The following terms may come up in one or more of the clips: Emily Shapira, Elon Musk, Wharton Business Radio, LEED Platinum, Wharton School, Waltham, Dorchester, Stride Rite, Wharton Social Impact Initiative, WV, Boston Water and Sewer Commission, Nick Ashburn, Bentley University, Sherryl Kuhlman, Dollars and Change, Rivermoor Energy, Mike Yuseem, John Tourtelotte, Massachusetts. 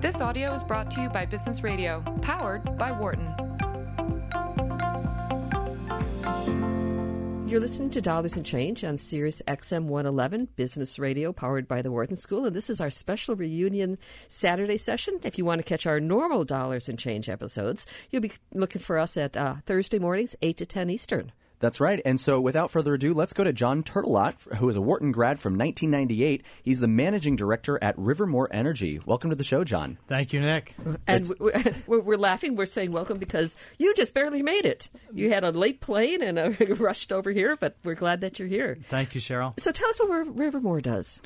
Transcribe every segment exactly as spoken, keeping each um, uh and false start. This audio is brought to you by Business Radio, powered by Wharton. You're listening to Dollars and Change on Sirius X M one eleven, Business Radio, powered by the Wharton School. And this is our special reunion Saturday session. If you want to catch our normal Dollars and Change episodes, you'll be looking for us at uh, Thursday mornings, eight to ten Eastern. That's right. And so without further ado, let's go to John Tourtelotte, who is a Wharton grad from nineteen ninety-eight. He's the managing director at Rivermoor Energy. Welcome to the show, John. Thank you, Nick. And we're, we're laughing. We're saying welcome because you just barely made it. You had a late plane and uh, rushed over here, but we're glad that you're here. Thank you, Cheryl. So tell us what Rivermoor does.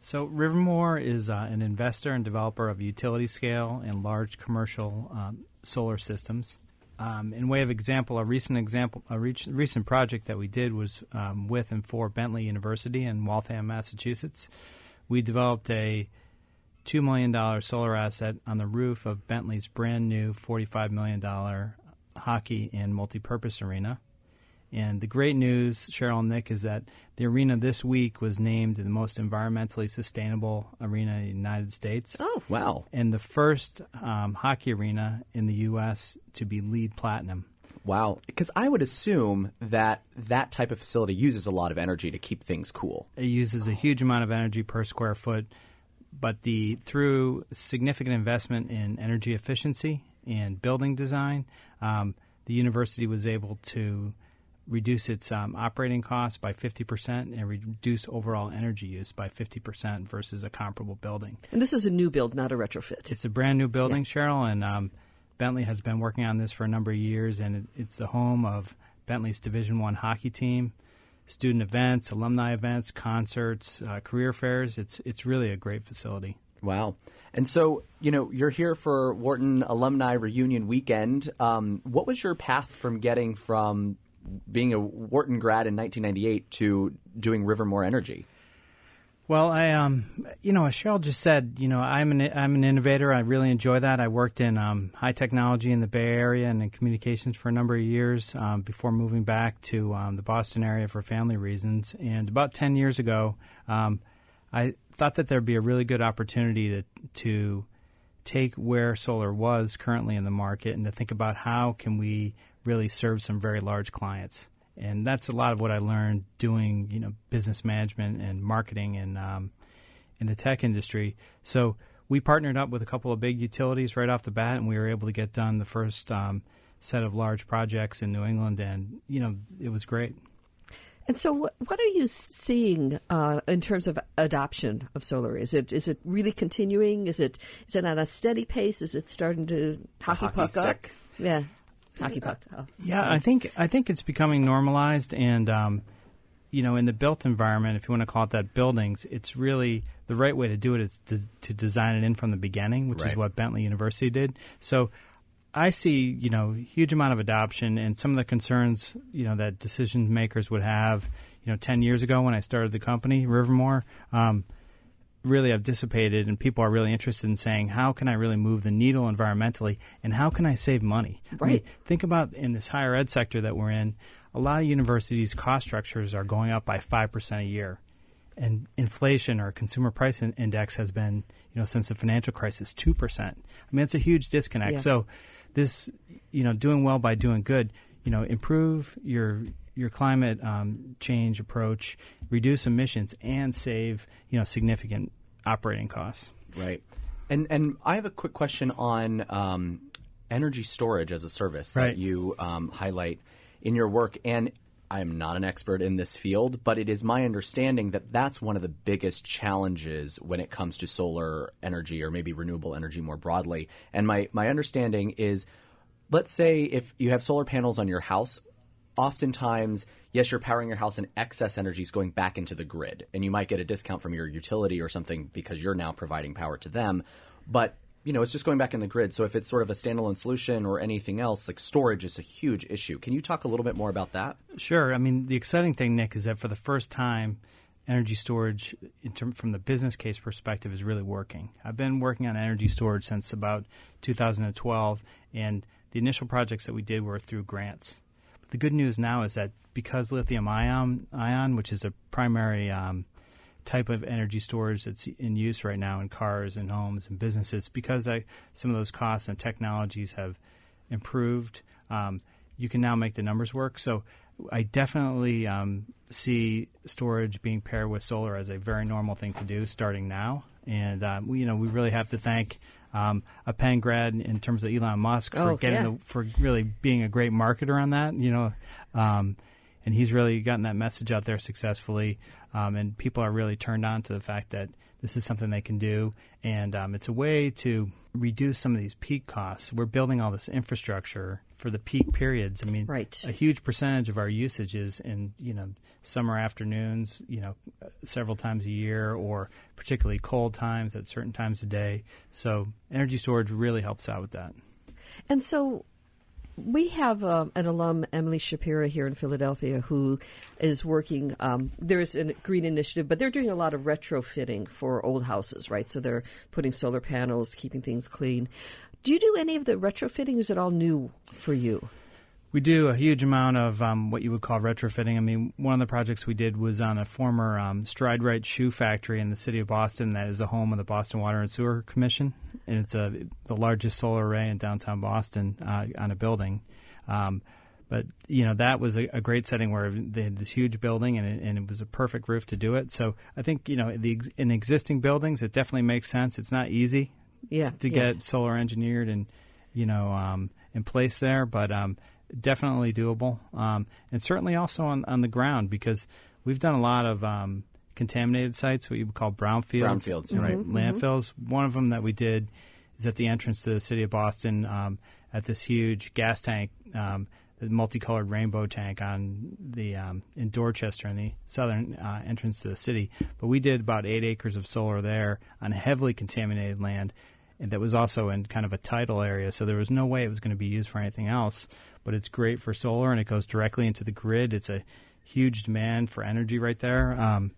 So Rivermoor is uh, an investor and developer of utility scale and large commercial um, solar systems. Um, in way of example, a recent example, a re- recent project that we did was um, with and for Bentley University in Waltham, Massachusetts. We developed a two million dollars solar asset on the roof of Bentley's brand new forty-five million dollars hockey and multipurpose arena. And the great news, Cheryl and Nick, is that the arena this week was named the most environmentally sustainable arena in the United States. Oh, wow. And the first um, hockey arena in the U S to be LEED Platinum. Wow. Because I would assume that that type of facility uses a lot of energy to keep things cool. It uses oh. a huge amount of energy per square foot. But the through significant investment in energy efficiency and building design, um, the university was able to reduce its um, operating costs by fifty percent and reduce overall energy use by fifty percent versus a comparable building. And this is a new build, not a retrofit. It's a brand new building, yeah. Cheryl, and um, Bentley has been working on this for a number of years, and it, it's the home of Bentley's Division One hockey team, student events, alumni events, concerts, uh, career fairs. It's it's really a great facility. Wow. And so, you know, you're here for Wharton Alumni Reunion Weekend. Um, what was your path from getting from being a Wharton grad in nineteen ninety-eight to doing Rivermoor Energy? Well, I, um, you know, as Cheryl just said, you know, I'm an I'm an innovator. I really enjoy that. I worked in um, high technology in the Bay Area and in communications for a number of years um, before moving back to um, the Boston area for family reasons. And about ten years ago, um, I thought that there'd be a really good opportunity to to take where solar was currently in the market and to think about how can we really serve some very large clients. And that's a lot of what I learned doing, you know, business management and marketing and um, in the tech industry. So we partnered up with a couple of big utilities right off the bat, and we were able to get done the first um, set of large projects in New England. And, you know, it was great. And so what, what are you seeing uh, in terms of adoption of solar? Is it is it really continuing? Is it is it on a steady pace? Is it starting to hockey, hockey puck stick up? Yeah. Hockey puck. Oh. Yeah, I think I think it's becoming normalized, and um, you know, in the built environment, if you want to call it that, buildings, it's really the right way to do it is to, to design it in from the beginning, which right. is what Bentley University did. So I see, you know, huge amount of adoption, and some of the concerns, you know, that decision makers would have, you know, ten years ago when I started the company, Rivermoor, um, really have dissipated, and people are really interested in saying, how can I really move the needle environmentally, and how can I save money? Right. I mean, think about in this higher ed sector that we're in, a lot of universities' cost structures are going up by five percent a year, and inflation or consumer price in- index has been, you know, since the financial crisis, two percent. I mean, it's a huge disconnect. Yeah. So this, you know, doing well by doing good, you know, improve your your climate um, change approach, reduce emissions, and save, you know, significant operating costs. Right. And and I have a quick question on um, energy storage as a service right. that you um, highlight in your work. And I'm not an expert in this field, but it is my understanding that that's one of the biggest challenges when it comes to solar energy or maybe renewable energy more broadly. And my, my understanding is, let's say if you have solar panels on your house, oftentimes, yes, you're powering your house and excess energy is going back into the grid, and you might get a discount from your utility or something because you're now providing power to them. But, you know, it's just going back in the grid. So if it's sort of a standalone solution or anything else, like storage is a huge issue. Can you talk a little bit more about that? Sure. I mean, the exciting thing, Nick, is that for the first time, energy storage in term, from the business case perspective is really working. I've been working on energy storage since about two thousand twelve, and the initial projects that we did were through grants. The good news now is that because lithium ion, ion which is a primary um, type of energy storage that's in use right now in cars and homes and businesses, because I, some of those costs and technologies have improved. Um, you can now make the numbers work. So I definitely um, see storage being paired with solar as a very normal thing to do starting now. And, um, we, you know, we really have to thank um, a Penn grad in, in terms of Elon Musk for oh, getting yeah. the, for really being a great marketer on that, you know. Um, and he's really gotten that message out there successfully. Um, and people are really turned on to the fact that this is something they can do. And um, it's a way to reduce some of these peak costs. We're building all this infrastructure for the peak periods. I mean, right. a huge percentage of our usage is in, you know, summer afternoons, you know, several times a year, or particularly cold times at certain times of day. So energy storage really helps out with that. And so we have um, an alum, Emily Shapira, here in Philadelphia, who is working. Um, there is a green initiative, but they're doing a lot of retrofitting for old houses, right? So they're putting solar panels, keeping things clean. Do you do any of the retrofitting? Is it all new for you? We do a huge amount of um, what you would call retrofitting. I mean, one of the projects we did was on a former um, Stride Rite shoe factory in the city of Boston that is the home of the Boston Water and Sewer Commission. And it's a, the largest solar array in downtown Boston uh, on a building. Um, but, you know, that was a, a great setting where they had this huge building, and it, and it was a perfect roof to do it. So I think, you know, the, in existing buildings, it definitely makes sense. It's not easy. Yeah, to get yeah. solar engineered and, you know, um, in place there, but um, definitely doable. Um, and certainly also on, on the ground, because we've done a lot of um, contaminated sites, what you would call brownfields. Brownfields, mm-hmm, right? Mm-hmm. Landfills. One of them that we did is at the entrance to the city of Boston um, at this huge gas tank, um, the multicolored rainbow tank on the um, in Dorchester, in the southern uh, entrance to the city. But we did about eight acres of solar there on heavily contaminated land, and that was also in kind of a tidal area, so there was no way it was going to be used for anything else. But it's great for solar, and it goes directly into the grid. It's a huge demand for energy right there, um,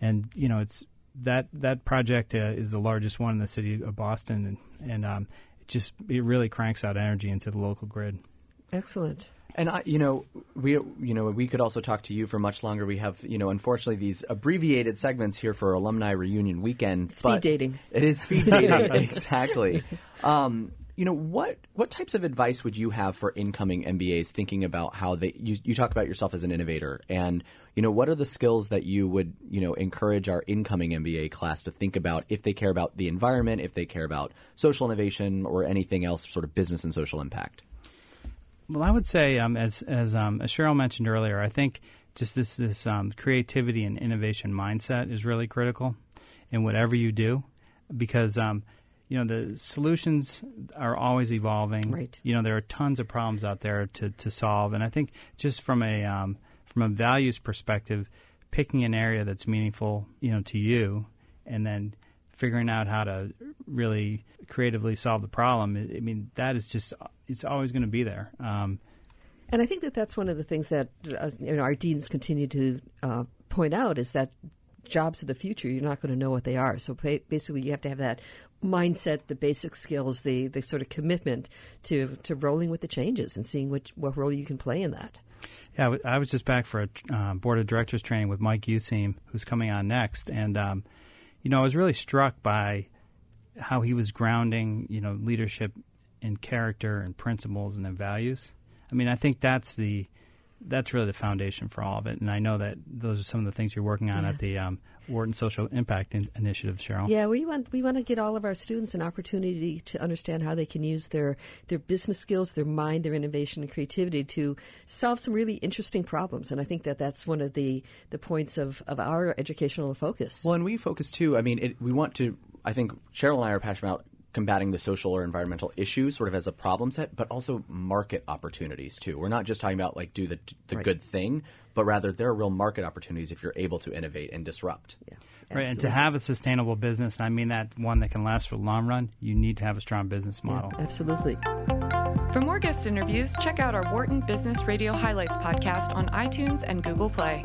and you know it's that that project uh, is the largest one in the city of Boston, and, and um, it just it really cranks out energy into the local grid. Excellent. And I, you know, we you know we could also talk to you for much longer. We have, you know, unfortunately these abbreviated segments here for Alumni Reunion Weekend. Speed but dating. It is speed dating, exactly. Um, you know, what what types of advice would you have for incoming M B As thinking about how they? You, you talk about yourself as an innovator, and you know, what are the skills that you would you know encourage our incoming M B A class to think about if they care about the environment, if they care about social innovation, or anything else, sort of business and social impact? Well, I would say, um, as as, um, as Cheryl mentioned earlier, I think just this this um, creativity and innovation mindset is really critical in whatever you do, because um, you know the solutions are always evolving. Right. You know, there are tons of problems out there to, to solve, and I think just from a um, from a values perspective, picking an area that's meaningful, you know, to you, and then figuring out how to really creatively solve the problem. I mean, that is just, it's always going to be there. Um, and I think that that's one of the things that uh, you know, our deans continue to uh, point out is that jobs of the future, you're not going to know what they are. So basically you have to have that mindset, the basic skills, the, the sort of commitment to, to rolling with the changes and seeing which, what role you can play in that. Yeah, I was just back for a uh, board of directors training with Mike Yuseem, who's coming on next. And, um, you know, I was really struck by how he was grounding, you know, leadership in character and principles and in values. I mean, I think that's the that's really the foundation for all of it. And I know that those are some of the things you're working on yeah. at the um, Wharton Social Impact in- Initiative, Cheryl. Yeah, we want we want to get all of our students an opportunity to understand how they can use their, their business skills, their mind, their innovation and creativity to solve some really interesting problems. And I think that that's one of the, the points of, of our educational focus. Well, and we focus, too. I mean, it, we want to – I think Cheryl and I are passionate about combating the social or environmental issues sort of as a problem set, but also market opportunities too. We're not just talking about like do the the right. good thing, but rather there are real market opportunities if you're able to innovate and disrupt. Yeah, right. And to have a sustainable business, I mean that one that can last for the long run, you need to have a strong business model. Yeah, absolutely. For more guest interviews, check out our Wharton Business Radio Highlights podcast on iTunes and Google Play.